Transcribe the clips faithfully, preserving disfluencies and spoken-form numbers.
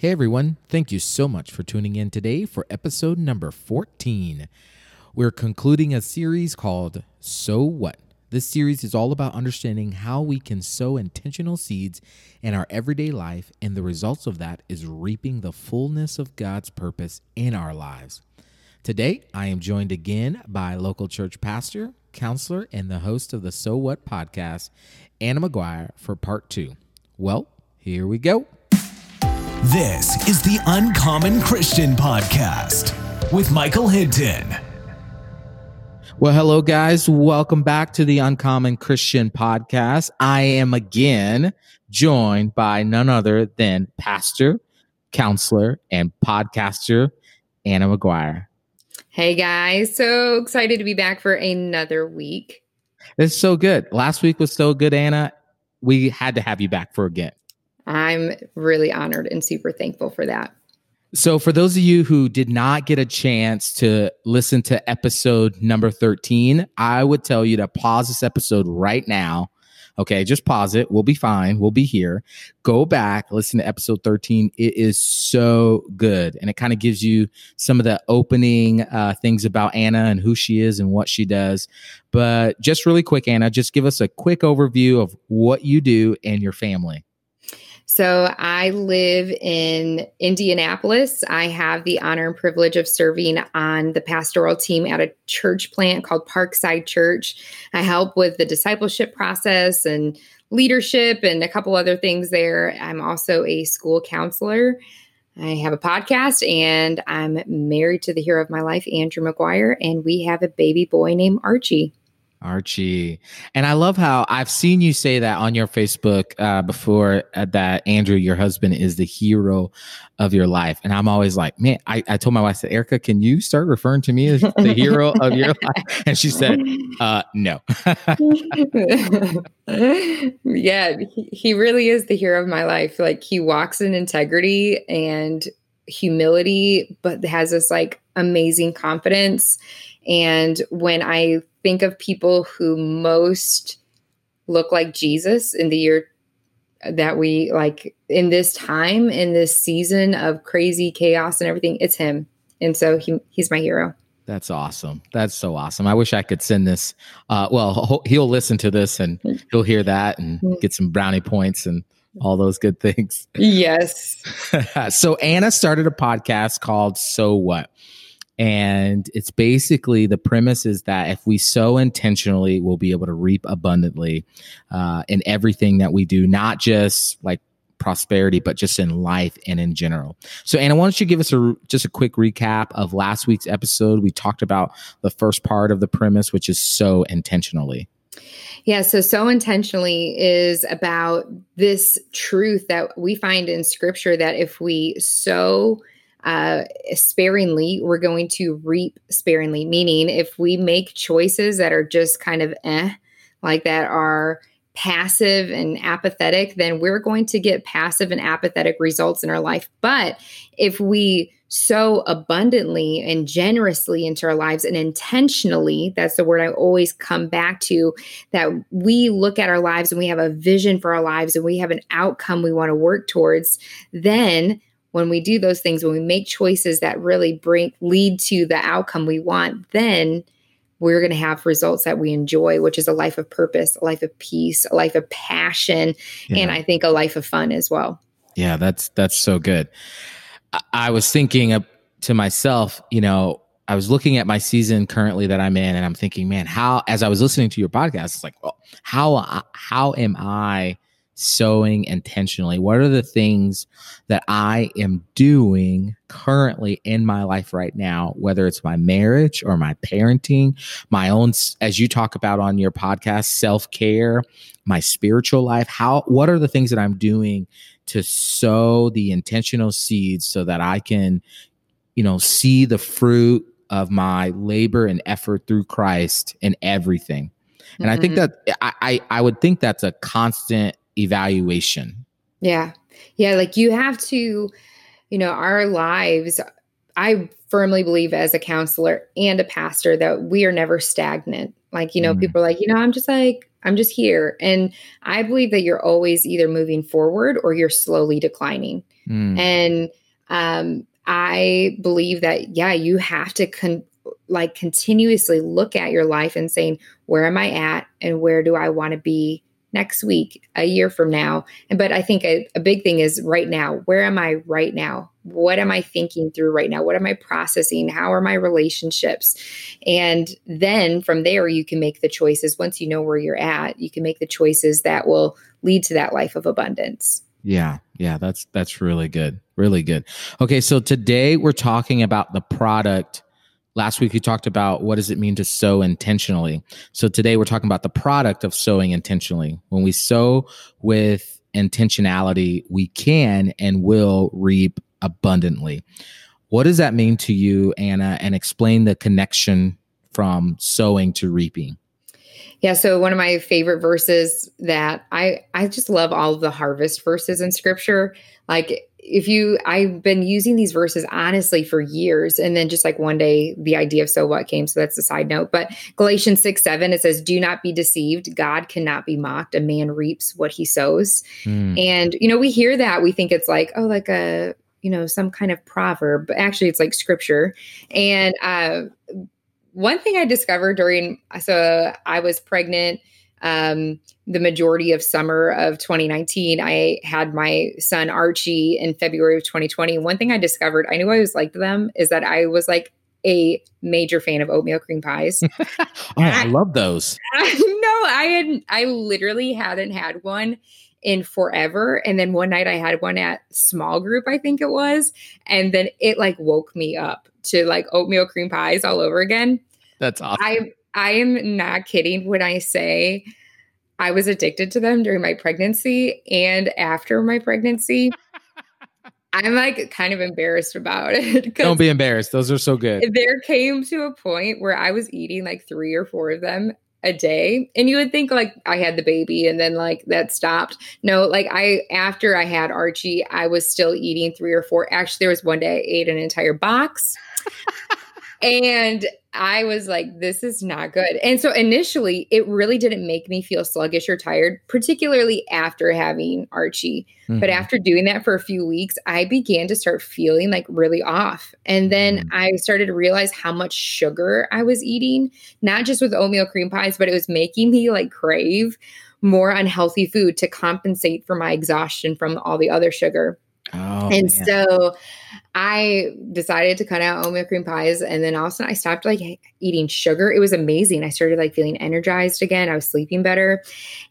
Hey everyone, thank you so much for tuning in today for episode number fourteen. We're concluding a series called Sow What? This series is all about understanding how we can sow intentional seeds in our everyday life, and the results of that is reaping the fullness of God's purpose in our lives. Today, I am joined again by local church pastor, counselor, and the host of the Sow What? Podcast, Anna McGuire, for part two. Well, here we go. This is the Uncommon Christian Podcast with Michael Hinton. Well, hello, guys. Welcome back to the Uncommon Christian Podcast. I am again joined by none other than pastor, counselor, and podcaster Anna McGuire. Hey, guys. So excited to be back for another week. It's so good. Last week was so good, Anna. We had to have you back for again. I'm really honored and super thankful for that. So for those of you who did not get a chance to listen to episode number thirteen, I would tell you to pause this episode right now. Okay, just pause it. We'll be fine. We'll be here. Go back, listen to episode thirteen. It is so good. And it kind of gives you some of the opening uh, things about Anna and who she is and what she does. But just really quick, Anna, just give us a quick overview of what you do and your family. So I live in Indianapolis. I have the honor and privilege of serving on the pastoral team at a church plant called Parkside Church. I help with the discipleship process and leadership and a couple other things there. I'm also a school counselor. I have a podcast, and I'm married to the hero of my life, Andrew McGuire, and we have a baby boy named Archie. Archie. And I love how I've seen you say that on your Facebook uh, before uh, that Andrew, your husband, is the hero of your life. And I'm always like, man, I, I told my wife, I said, Erica, can you start referring to me as the hero of your life? And she said, uh, no. Yeah, he really is the hero of my life. Like, he walks in integrity and humility, but has this like amazing confidence. And when I think of people who most look like Jesus in the year that we like in this time, in this season of crazy chaos and everything, it's him. And so he, he's my hero. That's awesome. That's so awesome. I wish I could send this. Uh, well, he'll listen to this and he'll hear that and get some brownie points and all those good things. Yes. So Anna started a podcast called So What? And it's basically, the premise is that if we sow intentionally, we'll be able to reap abundantly uh, in everything that we do, not just like prosperity, but just in life and in general. So Anna, why don't you give us a, just a quick recap of last week's episode? We talked about the first part of the premise, which is sow intentionally. Yeah, so sow intentionally is about this truth that we find in Scripture that if we sow Uh, sparingly, we're going to reap sparingly, meaning if we make choices that are just kind of eh, like that are passive and apathetic, then we're going to get passive and apathetic results in our life. But if we sow abundantly and generously into our lives and intentionally, that's the word I always come back to, that we look at our lives and we have a vision for our lives and we have an outcome we want to work towards, then when we do those things, when we make choices that really bring lead to the outcome we want, then we're going to have results that we enjoy, which is a life of purpose, a life of peace, a life of passion, yeah. And I think a life of fun as well. Yeah, that's that's so good. I, I was thinking of, to myself, you know, I was looking at my season currently that I'm in, and I'm thinking, man, how, as I was listening to your podcast, it's like, well, how how am I sowing intentionally? What are the things that I am doing currently in my life right now, whether it's my marriage or my parenting, my own, as you talk about on your podcast, self-care, my spiritual life? How, what are the things that I'm doing to sow the intentional seeds so that I can, you know, see the fruit of my labor and effort through Christ in everything? And mm-hmm. I think that I, I, I would think that's a constant evaluation. Yeah. Yeah. Like, you have to, you know, our lives, I firmly believe as a counselor and a pastor that we are never stagnant. Like, you know, mm. people are like, you know, I'm just like, I'm just here. And I believe that you're always either moving forward or you're slowly declining. Mm. And um, I believe that, yeah, you have to con- like continuously look at your life and saying, where am I at and where do I want to be next week, a year from now? And but I think a, a big thing is right now, where am I right now? What am I thinking through right now? What am I processing? How are my relationships? And then from there, you can make the choices. Once you know where you're at, you can make the choices that will lead to that life of abundance. Yeah. Yeah. That's, that's really good. Really good. Okay. So today we're talking about the product. Last week, we talked about what does it mean to sow intentionally. So today we're talking about the product of sowing intentionally. When we sow with intentionality, we can and will reap abundantly. What does that mean to you, Anna? And explain the connection from sowing to reaping. Yeah. So one of my favorite verses that I, I just love all of the harvest verses in scripture. Like if you, I've been using these verses honestly for years. And then just like one day the idea of so what came. So that's a side note, but Galatians six, seven, it says, do not be deceived. God cannot be mocked. A man reaps what he sows. Mm. And, you know, we hear that, we think it's like, oh, like a, you know, some kind of proverb, but actually it's like scripture. And, uh, one thing I discovered during, so I was pregnant um, the majority of summer of twenty nineteen. I had my son Archie in February of twenty twenty. And one thing I discovered, I knew I was like them, is that I was like a major fan of oatmeal cream pies. oh, I, I love those. I, no, I had, I literally hadn't had one in forever. And then one night I had one at small group, I think it was. And then it like woke me up to like oatmeal cream pies all over again. That's awesome. I I am not kidding when I say I was addicted to them during my pregnancy and after my pregnancy. I'm like kind of embarrassed about it. Don't be embarrassed. Those are so good. There came to a point where I was eating like three or four of them a day. And you would think like I had the baby and then like that stopped. No, like I, after I had Archie, I was still eating three or four. Actually, there was one day I ate an entire box. And I was like, this is not good. And so initially, it really didn't make me feel sluggish or tired, particularly after having Archie. Mm-hmm. But after doing that for a few weeks, I began to start feeling like really off. And then mm-hmm. I started to realize how much sugar I was eating, not just with oatmeal cream pies, but it was making me like crave more unhealthy food to compensate for my exhaustion from all the other sugar. Oh, and man. So I decided to cut out oatmeal cream pies. And then all of a sudden I stopped like eating sugar. It was amazing. I started like feeling energized again. I was sleeping better.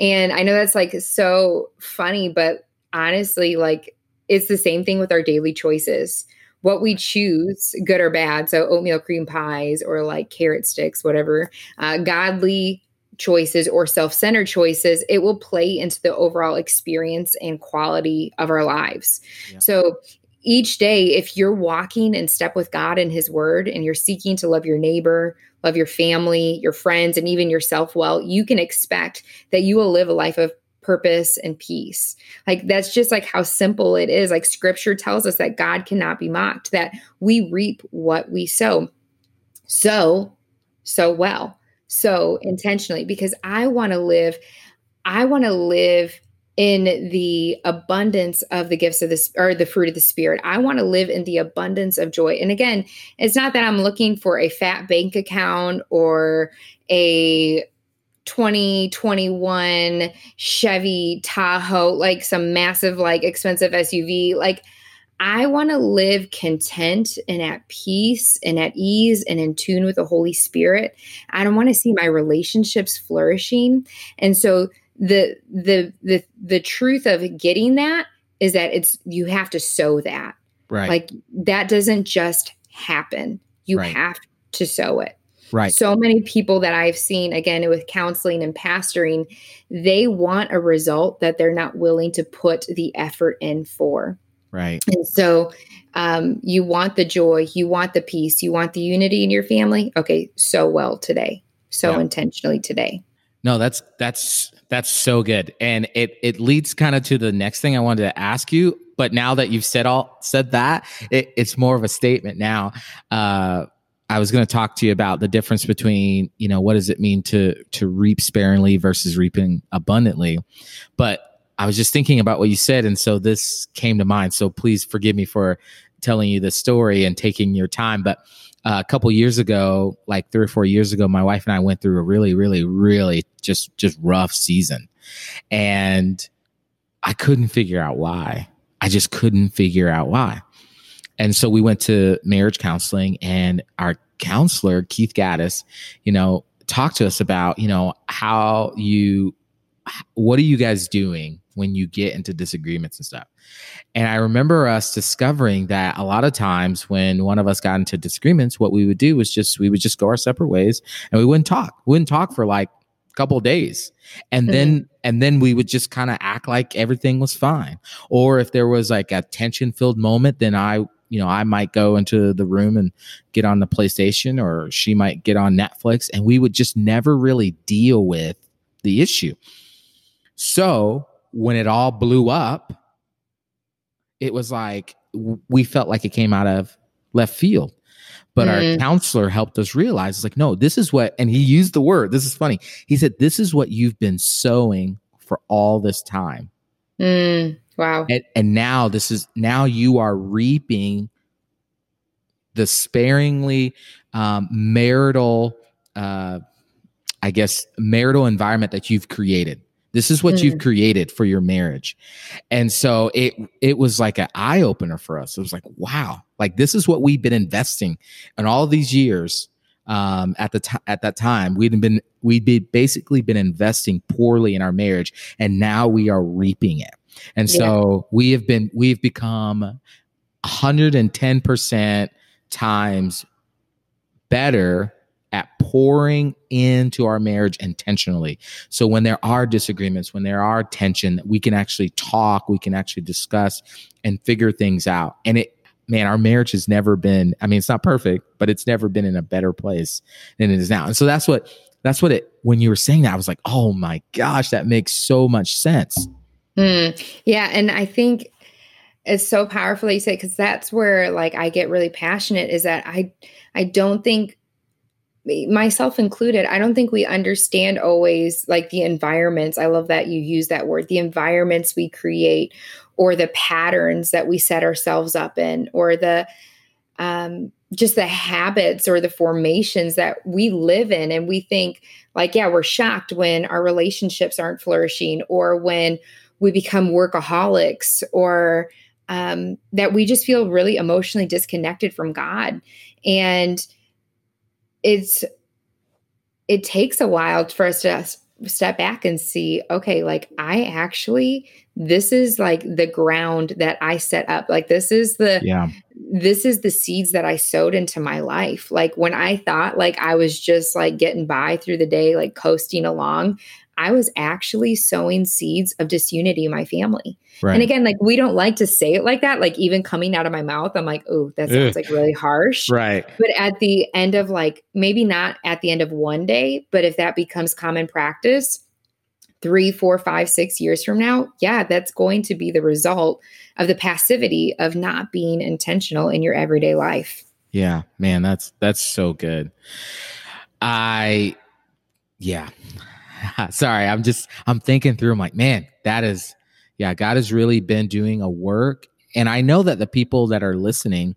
And I know that's like so funny, but honestly, like it's the same thing with our daily choices, what we choose, good or bad. So oatmeal cream pies or like carrot sticks, whatever, uh, godly choices or self-centered choices, it will play into the overall experience and quality of our lives. Yeah. So each day, if you're walking in step with God and his word, and you're seeking to love your neighbor, love your family, your friends, and even yourself well, you can expect that you will live a life of purpose and peace. Like that's just like how simple it is. Like scripture tells us that God cannot be mocked, that we reap what we sow. So, so well. So intentionally, because I want to live, I want to live in the abundance of the gifts of the, or the fruit of the spirit. I want to live in the abundance of joy. And again, it's not that I'm looking for a fat bank account or a twenty twenty-one Chevy Tahoe, like some massive, like expensive S U V. Like I want to live content and at peace and at ease and in tune with the Holy Spirit. I don't want to see my relationships flourishing. And so the the the the truth of getting that is that it's you have to sow that. Right. Like that doesn't just happen. You right. have to sow it. Right. So many people that I've seen, again, with counseling and pastoring, they want a result that they're not willing to put the effort in for. Right. And so um, you want the joy, you want the peace, you want the unity in your family. Okay. So well today, so yeah. intentionally today. No, that's, that's, that's so good. And it, it leads kind of to the next thing I wanted to ask you, but now that you've said all said that it, it's more of a statement now. Uh, I was going to talk to you about the difference between, you know, what does it mean to, to reap sparingly versus reaping abundantly, but I was just thinking about what you said, and so this came to mind. So please forgive me for telling you this story and taking your time. But uh, a couple years ago, like three or four years ago, my wife and I went through a really, really, really just just rough season. And I couldn't figure out why. I just couldn't figure out why. And so we went to marriage counseling, and our counselor, Keith Gaddis, you know, talked to us about, you know, how you, what are you guys doing when you get into disagreements and stuff? And I remember us discovering that a lot of times when one of us got into disagreements, what we would do was just, we would just go our separate ways and we wouldn't talk. We wouldn't talk for like a couple of days. And mm-hmm. then, and then we would just kind of act like everything was fine. Or if there was like a tension filled moment, then I, you know, I might go into the room and get on the PlayStation, or she might get on Netflix, and we would just never really deal with the issue. So when it all blew up, it was like we felt like it came out of left field. But mm-hmm. our counselor helped us realize, it's like, no, this is what, and he used the word, this is funny. He said, this is what you've been sowing for all this time. Mm, wow. And, and now this is, now you are reaping the sparingly um, marital, uh, I guess, marital environment that you've created. This is what mm. you've created for your marriage. And so it it was like an eye-opener for us. It was like, wow, like this is what we've been investing in all these years. Um, at the t- at that time, we'd been we'd be basically been investing poorly in our marriage, and now we are reaping it. And so yeah. we have been we've become one hundred ten percent times better at pouring into our marriage intentionally. So when there are disagreements, when there are tension, we can actually talk, we can actually discuss and figure things out. And it, man, our marriage has never been, I mean, it's not perfect, but it's never been in a better place than it is now. And so that's what, that's what it, when you were saying that, I was like, oh my gosh, that makes so much sense. Mm, yeah. And I think it's so powerful that you say, because that's where like I get really passionate, is that I, I don't think, myself included, I don't think we understand always like the environments. I love that you use that word, the environments we create, or the patterns that we set ourselves up in, or the um, just the habits or the formations that we live in. And we think like, yeah, we're shocked when our relationships aren't flourishing, or when we become workaholics, or um, that we just feel really emotionally disconnected from God. And It's, it takes a while for us to step back and see, okay, like I actually, this is like the ground that I set up. Like this is the, yeah. this is the seeds that I sowed into my life. Like when I thought like I was just like getting by through the day, like coasting along, I was actually sowing seeds of disunity in my family. Right. And again, like we don't like to say it like that. Like even coming out of my mouth, I'm like, oh, that sounds Ugh. like really harsh. Right. But at the end of like, maybe not at the end of one day, but if that becomes common practice, three, four, five, six years from now, yeah, that's going to be the result of the passivity of not being intentional in your everyday life. Yeah, man, that's, that's so good. I, yeah. Sorry, I'm just, I'm thinking through, I'm like, man, that is, yeah, God has really been doing a work. And I know that the people that are listening,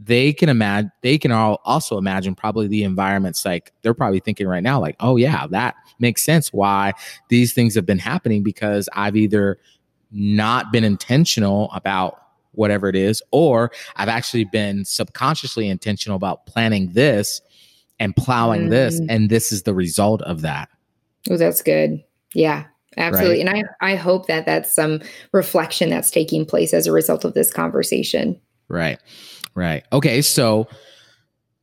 they can imagine, they can all also imagine probably the environments, like they're probably thinking right now, like, oh yeah, that makes sense why these things have been happening, because I've either not been intentional about whatever it is, or I've actually been subconsciously intentional about planning this and plowing mm-hmm. this. And this is the result of that. Oh, that's good. Yeah, absolutely. Right. And I, I hope that that's some reflection that's taking place as a result of this conversation. Right, right. Okay, so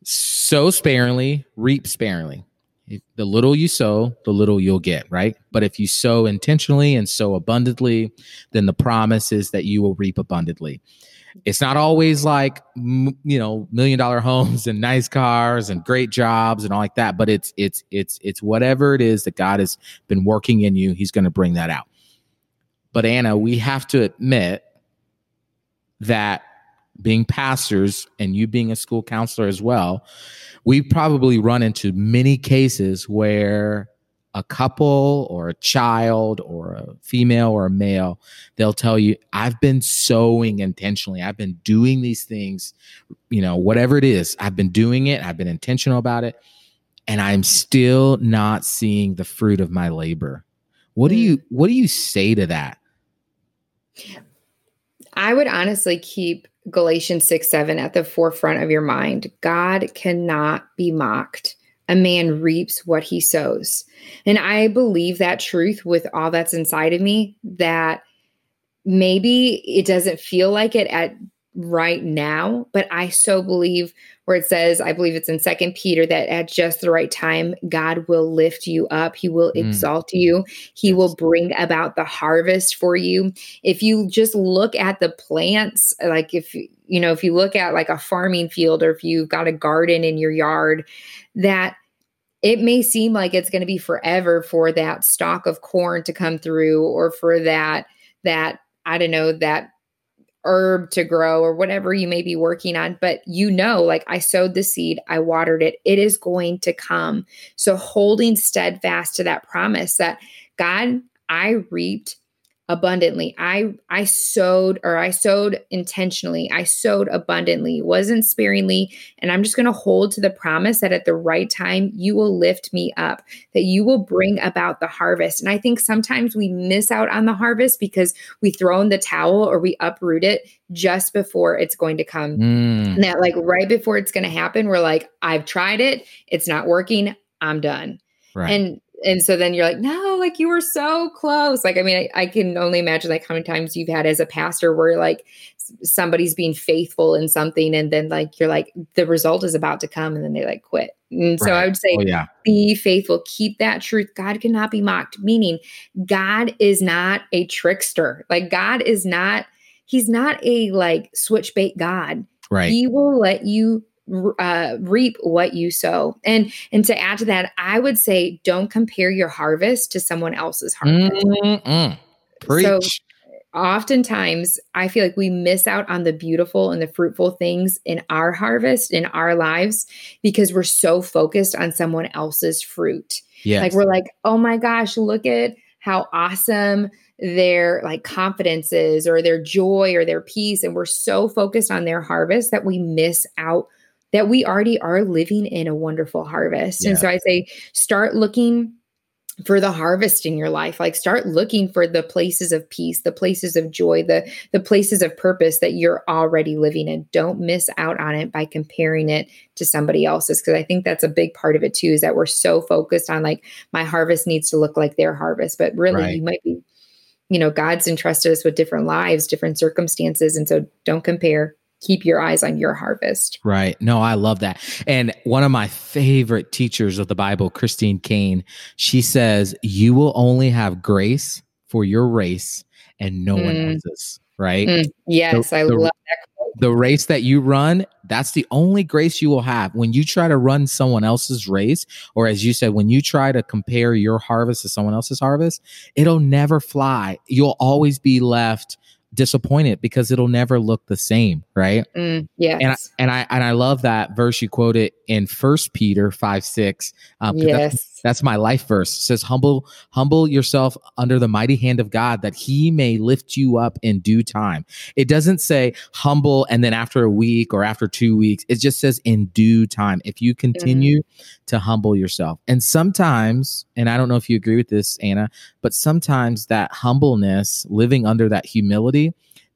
sow sparingly, reap sparingly. The little you sow, the little you'll get, right? But if you sow intentionally and sow abundantly, then the promise is that you will reap abundantly. It's not always like, you know, million dollar homes and nice cars and great jobs and all like that, but it's, it's, it's, it's whatever it is that God has been working in you. He's going to bring that out. But Anna, we have to admit that being pastors and you being a school counselor as well, we probably run into many cases where a couple or a child or a female or a male, they'll tell you, I've been sowing intentionally. I've been doing these things, you know, whatever it is, I've been doing it. I've been intentional about it. And I'm still not seeing the fruit of my labor. What do you, what do you say to that? I would honestly keep Galatians six seven at the forefront of your mind. God cannot be mocked. A man reaps what he sows. And I believe that truth with all that's inside of me, that maybe it doesn't feel like it at right now, but I so believe where it says, I believe it's in Second Peter, that at just the right time, God will lift you up. He will mm. exalt you. He will bring about the harvest for you. If you just look at the plants, like if, you know, if you look at like a farming field, or if you've got a garden in your yard, that it may seem like it's going to be forever for that stalk of corn to come through, or for that, that, I don't know, that herb to grow, or whatever you may be working on. But you know, like, I sowed the seed, I watered it, it is going to come. So holding steadfast to that promise that God, I reaped abundantly. I, I sowed, or I sowed intentionally. I sowed abundantly, wasn't sparingly. And I'm just going to hold to the promise that at the right time, you will lift me up, that you will bring about the harvest. And I think sometimes we miss out on the harvest because we throw in the towel or we uproot it just before it's going to come. Mm. And that, like, right before it's going to happen, we're like, I've tried it. It's not working. I'm done. Right. And And so then you're like, no, like, you were so close. Like, I mean, I, I can only imagine like how many times you've had as a pastor where like somebody's being faithful in something. And then like, you're like, the result is about to come. And then they like quit. And so right. I would say, oh, yeah. Be faithful, keep that truth. God cannot be mocked. Meaning God is not a trickster. Like God is not, he's not a like switchbait God. Right. He will let you Uh, reap what you sow. And and to add to that, I would say, don't compare your harvest to someone else's harvest. Mm-mm. Preach. So oftentimes I feel like we miss out on the beautiful and the fruitful things in our harvest, in our lives, because we're so focused on someone else's fruit. Yes. Like we're like, oh my gosh, look at how awesome their like confidence is, or their joy, or their peace. And we're so focused on their harvest that we miss out that we already are living in a wonderful harvest. Yeah. And so I say, start looking for the harvest in your life. Like start looking for the places of peace, the places of joy, the, the places of purpose that you're already living in. Don't miss out on it by comparing it to somebody else's. Cause I think that's a big part of it too, is that we're so focused on like, my harvest needs to look like their harvest, but really right. You might be, you know, God's entrusted us with different lives, different circumstances. And so don't compare. Keep your eyes on your harvest. Right. No, I love that. And one of my favorite teachers of the Bible, Christine Kane, she says, you will only have grace for your race and no mm. one else's, right? Mm. Yes, the, I the, love that quote. The race that you run, that's the only grace you will have. When you try to run someone else's race, or as you said, when you try to compare your harvest to someone else's harvest, it'll never fly. You'll always be left disappointed because it'll never look the same, right? Mm, yeah, and I, and I and I love that verse you quoted in First Peter five six. Um, yes, that's, that's my life verse. It says, "Humble, humble yourself under the mighty hand of God, that He may lift you up in due time." It doesn't say humble and then after a week or after two weeks. It just says in due time. If you continue mm. to humble yourself, and sometimes, and I don't know if you agree with this, Anna, but sometimes that humbleness, living under that humility,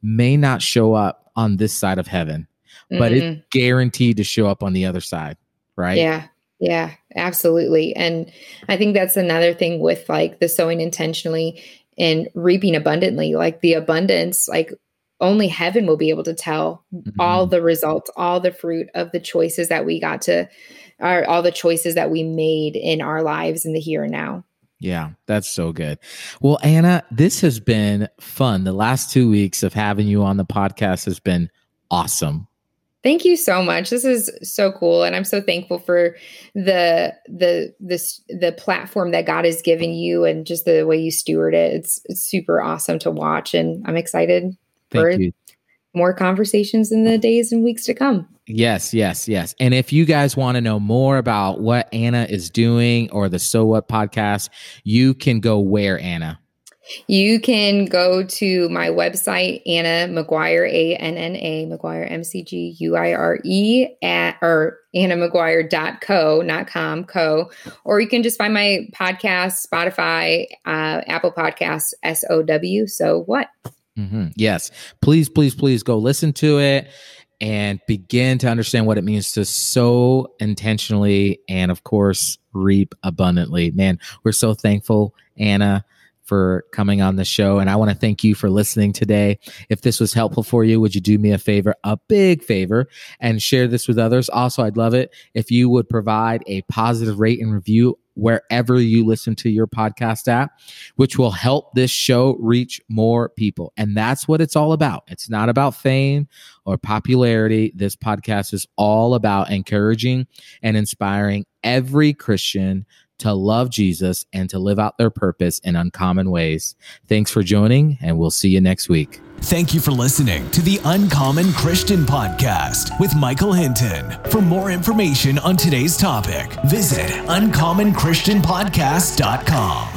may not show up on this side of heaven, but mm-hmm. it's guaranteed to show up on the other side, right? Yeah, yeah, absolutely. And I think that's another thing with like the sowing intentionally and reaping abundantly, like the abundance, like only heaven will be able to tell mm-hmm. all the results, all the fruit of the choices that we got to, or all the choices that we made in our lives in the here and now. Yeah, that's so good. Well, Anna, this has been fun. The last two weeks of having you on the podcast has been awesome. Thank you so much. This is so cool. And I'm so thankful for the the this the platform that God has given you and just the way you steward it. It's, it's super awesome to watch. And I'm excited Thank for you. more conversations in the days and weeks to come. Yes, yes, yes. And if you guys want to know more about what Anna is doing or the So What podcast, you can go where, Anna? You can go to my website, Anna McGuire, A N N A, McGuire, M C G U I R E, at, or anna mcguire dot co, not com, co. Or you can just find my podcast, Spotify, uh, Apple Podcasts, S O W, So What? Mm-hmm. Yes. Please, please, please go listen to it and begin to understand what it means to sow intentionally and, of course, reap abundantly. Man, we're so thankful, Anna, for coming on the show. And I want to thank you for listening today. If this was helpful for you, would you do me a favor, a big favor, and share this with others? Also, I'd love it if you would provide a positive rate and review wherever you listen to your podcast app, which will help this show reach more people. And that's what it's all about. It's not about fame or popularity. This podcast is all about encouraging and inspiring every Christian to love Jesus and to live out their purpose in uncommon ways. Thanks for joining, and we'll see you next week. Thank you for listening to the Uncommon Christian Podcast with Michael Hinton. For more information on today's topic, visit uncommon christian podcast dot com.